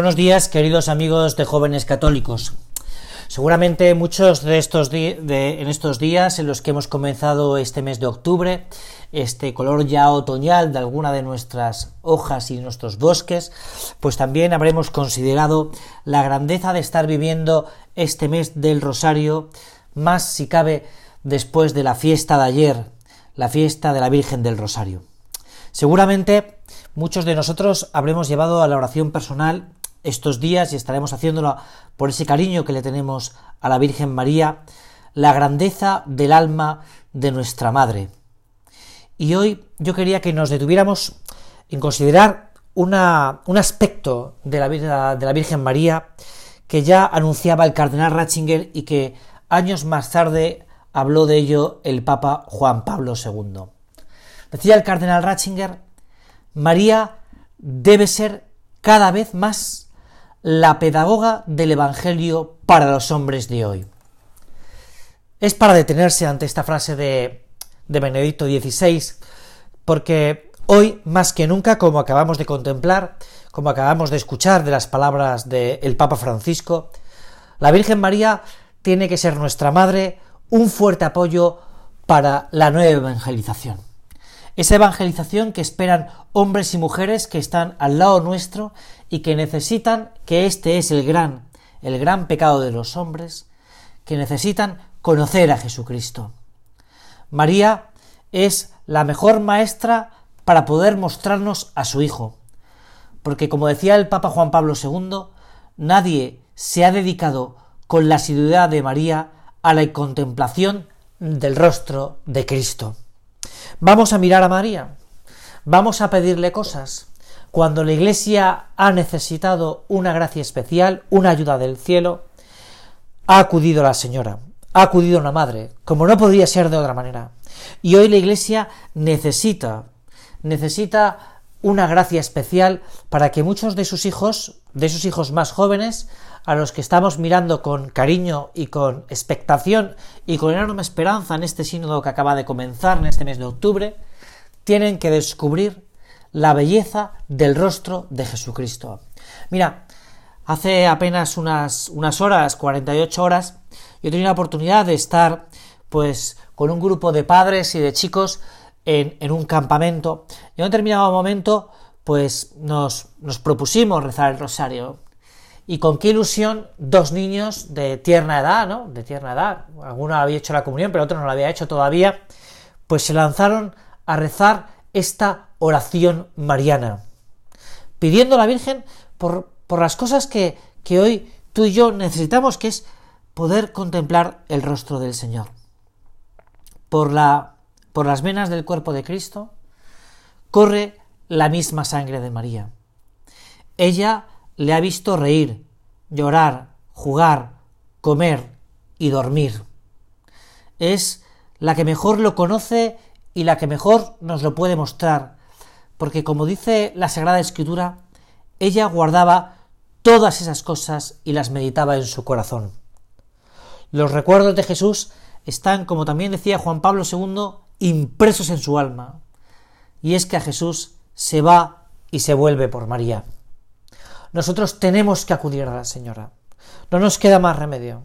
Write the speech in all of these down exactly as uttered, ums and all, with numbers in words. Buenos días, queridos amigos de Jóvenes Católicos. Seguramente muchos de estos de, en estos días en los que hemos comenzado este mes de octubre, este color ya otoñal de alguna de nuestras hojas y nuestros bosques, pues también habremos considerado la grandeza de estar viviendo este mes del Rosario, más si cabe después de la fiesta de ayer, la fiesta de la Virgen del Rosario. Seguramente muchos de nosotros habremos llevado a la oración personal estos días y estaremos haciéndolo por ese cariño que le tenemos a la Virgen María, la grandeza del alma de nuestra Madre. Y hoy yo quería que nos detuviéramos en considerar una, un aspecto de la, de la Virgen María que ya anunciaba el cardenal Ratzinger y que años más tarde habló de ello el Papa Juan Pablo segundo. Decía el cardenal Ratzinger: María debe ser cada vez más la pedagoga del Evangelio para los hombres de hoy. Es para detenerse ante esta frase de, de Benedicto dieciséis, porque hoy, más que nunca, como acabamos de contemplar, como acabamos de escuchar de las palabras del Papa Francisco, la Virgen María tiene que ser nuestra madre, un fuerte apoyo para la nueva evangelización. Esa evangelización que esperan hombres y mujeres que están al lado nuestro y que necesitan, que este es el gran, el gran pecado de los hombres, que necesitan conocer a Jesucristo. María es la mejor maestra para poder mostrarnos a su Hijo, porque como decía el Papa Juan Pablo segundo, nadie se ha dedicado con la asiduidad de María a la contemplación del rostro de Cristo. Vamos a mirar a María, vamos a pedirle cosas. Cuando la Iglesia ha necesitado una gracia especial, una ayuda del cielo, ha acudido la Señora, ha acudido una madre, como no podría ser de otra manera. Y hoy la Iglesia necesita, necesita una gracia especial para que muchos de sus hijos, de sus hijos más jóvenes, a los que estamos mirando con cariño y con expectación y con enorme esperanza en este sínodo que acaba de comenzar en este mes de octubre, tienen que descubrir la belleza del rostro de Jesucristo. Mira, hace apenas unas, unas horas, cuarenta y ocho horas, yo tenía la oportunidad de estar pues con un grupo de padres y de chicos en, en un campamento, y en un determinado momento pues nos, nos propusimos rezar el rosario. Y con qué ilusión, dos niños de tierna edad, ¿no? De tierna edad, alguno había hecho la comunión, pero otro no la había hecho todavía, pues se lanzaron a rezar esta oración mariana, pidiendo a la Virgen por, por las cosas que, que hoy tú y yo necesitamos, que es poder contemplar el rostro del Señor. Por, la, por las venas del cuerpo de Cristo corre la misma sangre de María. Ella le ha visto reír, llorar, jugar, comer y dormir. Es la que mejor lo conoce y la que mejor nos lo puede mostrar, porque como dice la Sagrada Escritura, ella guardaba todas esas cosas y las meditaba en su corazón. Los recuerdos de Jesús están, como también decía Juan Pablo segundo, impresos en su alma. Y es que a Jesús se va y se vuelve por María. Nosotros tenemos que acudir a la Señora. No nos queda más remedio.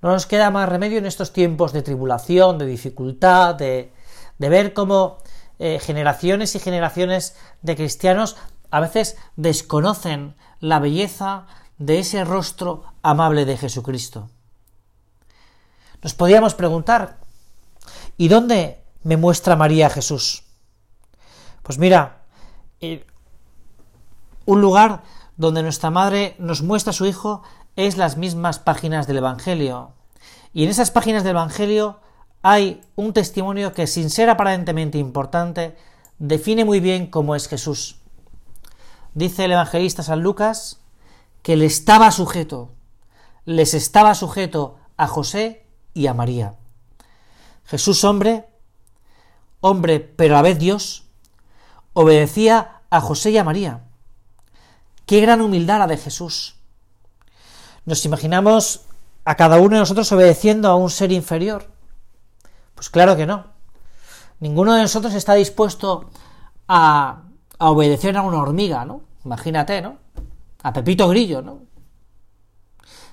No nos queda más remedio en estos tiempos de tribulación, de dificultad, de, de ver cómo eh, generaciones y generaciones de cristianos a veces desconocen la belleza de ese rostro amable de Jesucristo. Nos podíamos preguntar, ¿y dónde me muestra María a Jesús? Pues mira, eh, un lugar donde nuestra madre nos muestra a su Hijo es las mismas páginas del Evangelio. Y en esas páginas del Evangelio hay un testimonio que, sin ser aparentemente importante, define muy bien cómo es Jesús. Dice el evangelista San Lucas que le estaba sujeto, les estaba sujeto a José y a María. Jesús, hombre, hombre pero a la vez Dios, obedecía a José y a María. ¡Qué gran humildad la de Jesús! Nos imaginamos a cada uno de nosotros obedeciendo a un ser inferior. Pues claro que no. Ninguno de nosotros está dispuesto a, a obedecer a una hormiga, ¿no? Imagínate, ¿no? a Pepito Grillo, ¿no?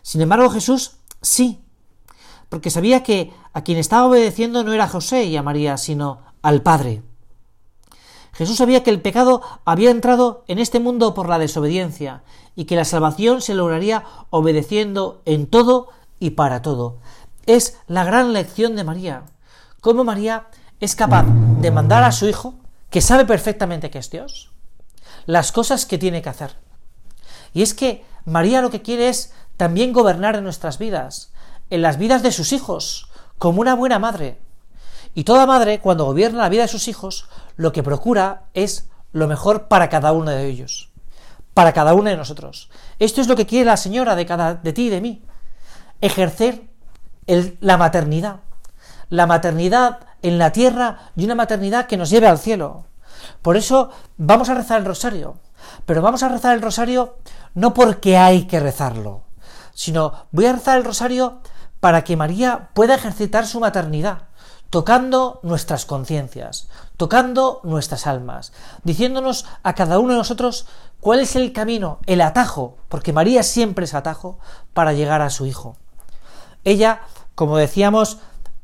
Sin embargo, Jesús sí, porque sabía que a quien estaba obedeciendo no era a José y a María, sino al Padre. Jesús sabía que el pecado había entrado en este mundo por la desobediencia y que la salvación se lograría obedeciendo en todo y para todo. Es la gran lección de María. Cómo María es capaz de mandar a su hijo, que sabe perfectamente que es Dios, las cosas que tiene que hacer. Y es que María lo que quiere es también gobernar en nuestras vidas, en las vidas de sus hijos, como una buena madre. Y toda madre, cuando gobierna la vida de sus hijos, lo que procura es lo mejor para cada uno de ellos, para cada uno de nosotros. Esto es lo que quiere la Señora de, cada, de ti y de mí, ejercer el, la maternidad, la maternidad en la tierra y una maternidad que nos lleve al cielo. Por eso vamos a rezar el rosario, pero vamos a rezar el rosario no porque hay que rezarlo, sino voy a rezar el rosario para que María pueda ejercitar su maternidad, tocando nuestras conciencias, tocando nuestras almas, diciéndonos a cada uno de nosotros cuál es el camino, el atajo, porque María siempre es atajo para llegar a su hijo. Ella, como decíamos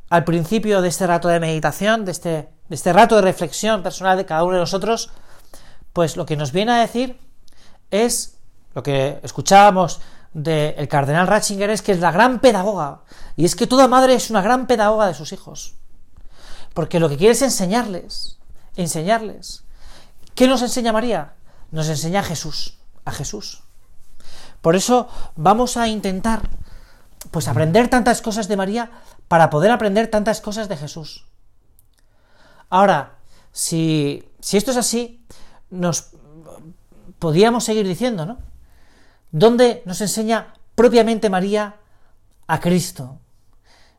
al principio de este rato de meditación, de este, de este rato de reflexión personal de cada uno de nosotros, pues lo que nos viene a decir es lo que escuchábamos del cardenal Ratzinger, es que es la gran pedagoga, y es que toda madre es una gran pedagoga de sus hijos. Porque lo que quiere es enseñarles, enseñarles. ¿Qué nos enseña María? Nos enseña a Jesús, a Jesús. Por eso vamos a intentar, pues, aprender tantas cosas de María para poder aprender tantas cosas de Jesús. Ahora, si, si esto es así, nos podríamos seguir diciendo, ¿no? ¿Dónde nos enseña propiamente María a Cristo?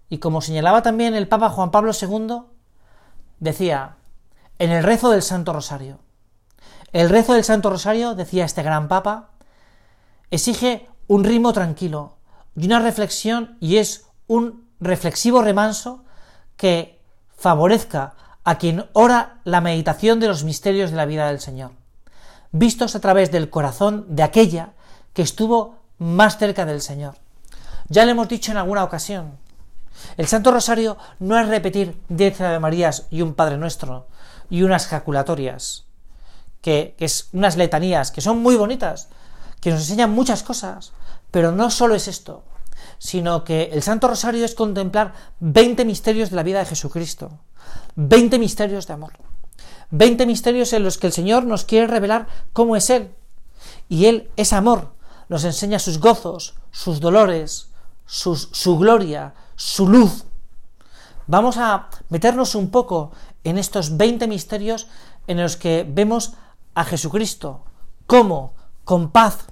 Y como señalaba también el Papa Juan Pablo segundo, decía, en el rezo del Santo Rosario. El rezo del Santo Rosario, decía este gran Papa, exige un ritmo tranquilo y una reflexión, y es un reflexivo remanso que favorezca a quien ora la meditación de los misterios de la vida del Señor, vistos a través del corazón de aquella que estuvo más cerca del Señor. Ya le hemos dicho en alguna ocasión, el Santo Rosario no es repetir diez Ave Marías y un Padre Nuestro y unas jaculatorias, que, que es unas letanías que son muy bonitas, que nos enseñan muchas cosas, pero no solo es esto, sino que el Santo Rosario es contemplar veinte misterios de la vida de Jesucristo, veinte misterios de amor, veinte misterios en los que el Señor nos quiere revelar cómo es Él, y Él es amor, nos enseña sus gozos, sus dolores, sus, su gloria, su luz. Vamos a meternos un poco en estos veinte misterios en los que vemos a Jesucristo, cómo, con paz,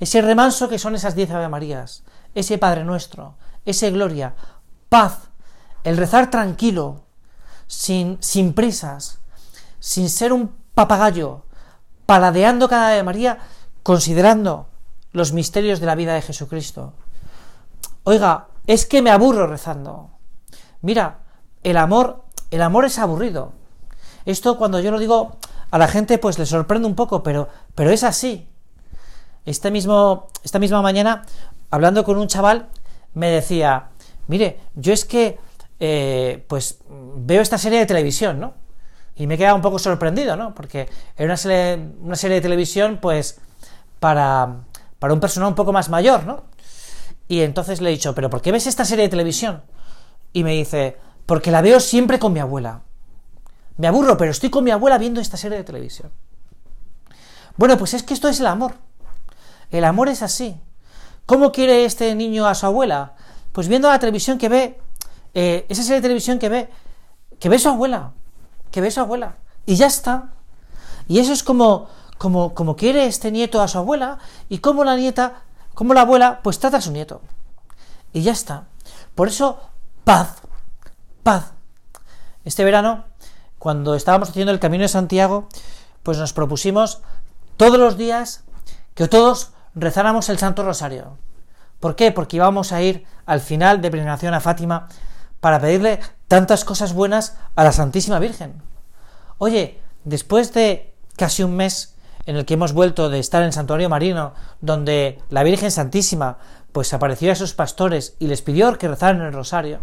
ese remanso que son esas diez Ave Marías, ese Padre Nuestro, ese gloria, paz, el rezar tranquilo, sin, sin prisas, sin ser un papagayo, paladeando cada Ave María, considerando los misterios de la vida de Jesucristo. Oiga, es que me aburro rezando. Mira, el amor, el amor es aburrido. Esto, cuando yo lo digo a la gente, pues le sorprende un poco, pero, pero es así. Este mismo, esta misma mañana, hablando con un chaval, me decía, mire, yo es que, eh, pues, veo esta serie de televisión, ¿no? Y me he quedado un poco sorprendido, ¿no? Porque era una serie, una serie de televisión, pues, para, para un personal un poco más mayor, ¿no? Y entonces le he dicho, ¿pero por qué ves esta serie de televisión? Y me dice, porque la veo siempre con mi abuela. Me aburro, pero estoy con mi abuela viendo esta serie de televisión. Bueno, pues es que esto es el amor. El amor es así. ¿Cómo quiere este niño a su abuela? Pues viendo la televisión que ve, eh, esa serie de televisión que ve, que ve su abuela, que ve su abuela. Y ya está. Y eso es como, como, como quiere este nieto a su abuela, y como la nieta... como la abuela, pues trata a su nieto. Y ya está. Por eso, paz, paz. Este verano, cuando estábamos haciendo el Camino de Santiago, pues nos propusimos todos los días que todos rezáramos el Santo Rosario. ¿Por qué? Porque íbamos a ir al final de peregrinación a Fátima para pedirle tantas cosas buenas a la Santísima Virgen. Oye, después de casi un mes en el que hemos vuelto de estar en Santuario Marino, donde la Virgen Santísima pues apareció a esos pastores y les pidió que rezaran el rosario,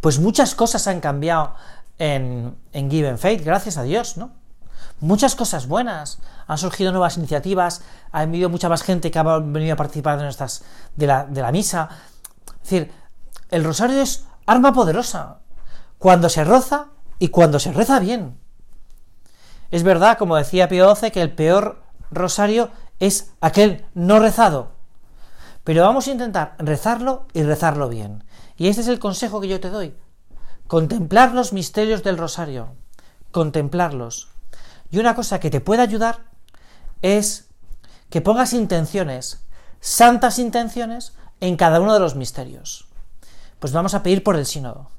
pues muchas cosas han cambiado en, en Give and Faith, gracias a Dios, ¿no? Muchas cosas buenas, han surgido nuevas iniciativas, ha venido mucha más gente que ha venido a participar de, nuestras, de, la, de la misa. Es decir, el rosario es arma poderosa, cuando se roza y cuando se reza bien. Es verdad, como decía Pío doce, que el peor rosario es aquel no rezado. Pero vamos a intentar rezarlo y rezarlo bien. Y este es el consejo que yo te doy. Contemplar los misterios del rosario. Contemplarlos. Y una cosa que te puede ayudar es que pongas intenciones, santas intenciones, en cada uno de los misterios. Pues vamos a pedir por el sínodo.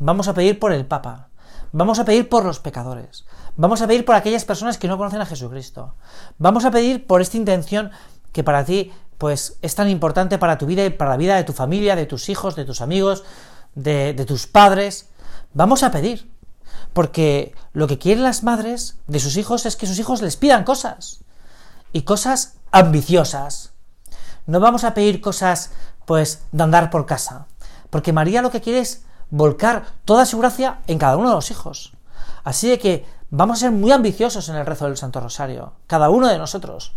Vamos a pedir por el Papa. Vamos a pedir por los pecadores. Vamos a pedir por aquellas personas que no conocen a Jesucristo. Vamos a pedir por esta intención que para ti pues es tan importante para tu vida y para la vida de tu familia, de tus hijos, de tus amigos, de, de tus padres. Vamos a pedir. Porque lo que quieren las madres de sus hijos es que sus hijos les pidan cosas. Y cosas ambiciosas. No vamos a pedir cosas pues de andar por casa. Porque María lo que quiere es volcar toda su gracia en cada uno de los hijos. Así de que vamos a ser muy ambiciosos en el rezo del Santo Rosario, cada uno de nosotros.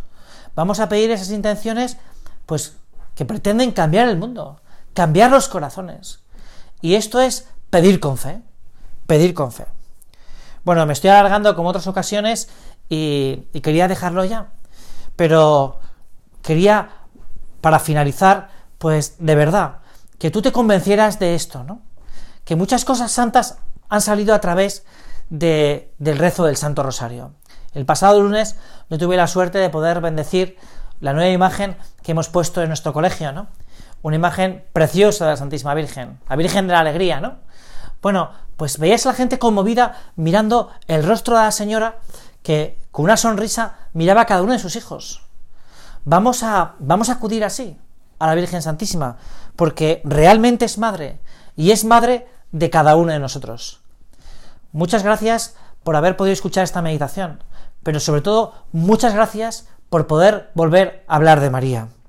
Vamos a pedir esas intenciones pues que pretenden cambiar el mundo, cambiar los corazones. Y esto es pedir con fe, pedir con fe. Bueno, me estoy alargando como otras ocasiones y, y quería dejarlo ya. Pero quería, para finalizar, pues de verdad, que tú te convencieras de esto, ¿no? Que muchas cosas santas han salido a través de, del rezo del Santo Rosario. El pasado lunes no tuve la suerte de poder bendecir la nueva imagen que hemos puesto en nuestro colegio, ¿no? Una imagen preciosa de la Santísima Virgen, la Virgen de la Alegría, ¿no? Bueno, pues veías a la gente conmovida mirando el rostro de la señora que con una sonrisa miraba a cada uno de sus hijos. Vamos a, vamos a acudir así a la Virgen Santísima, porque realmente es madre, y es madre de cada uno de nosotros. Muchas gracias por haber podido escuchar esta meditación, pero sobre todo muchas gracias por poder volver a hablar de María.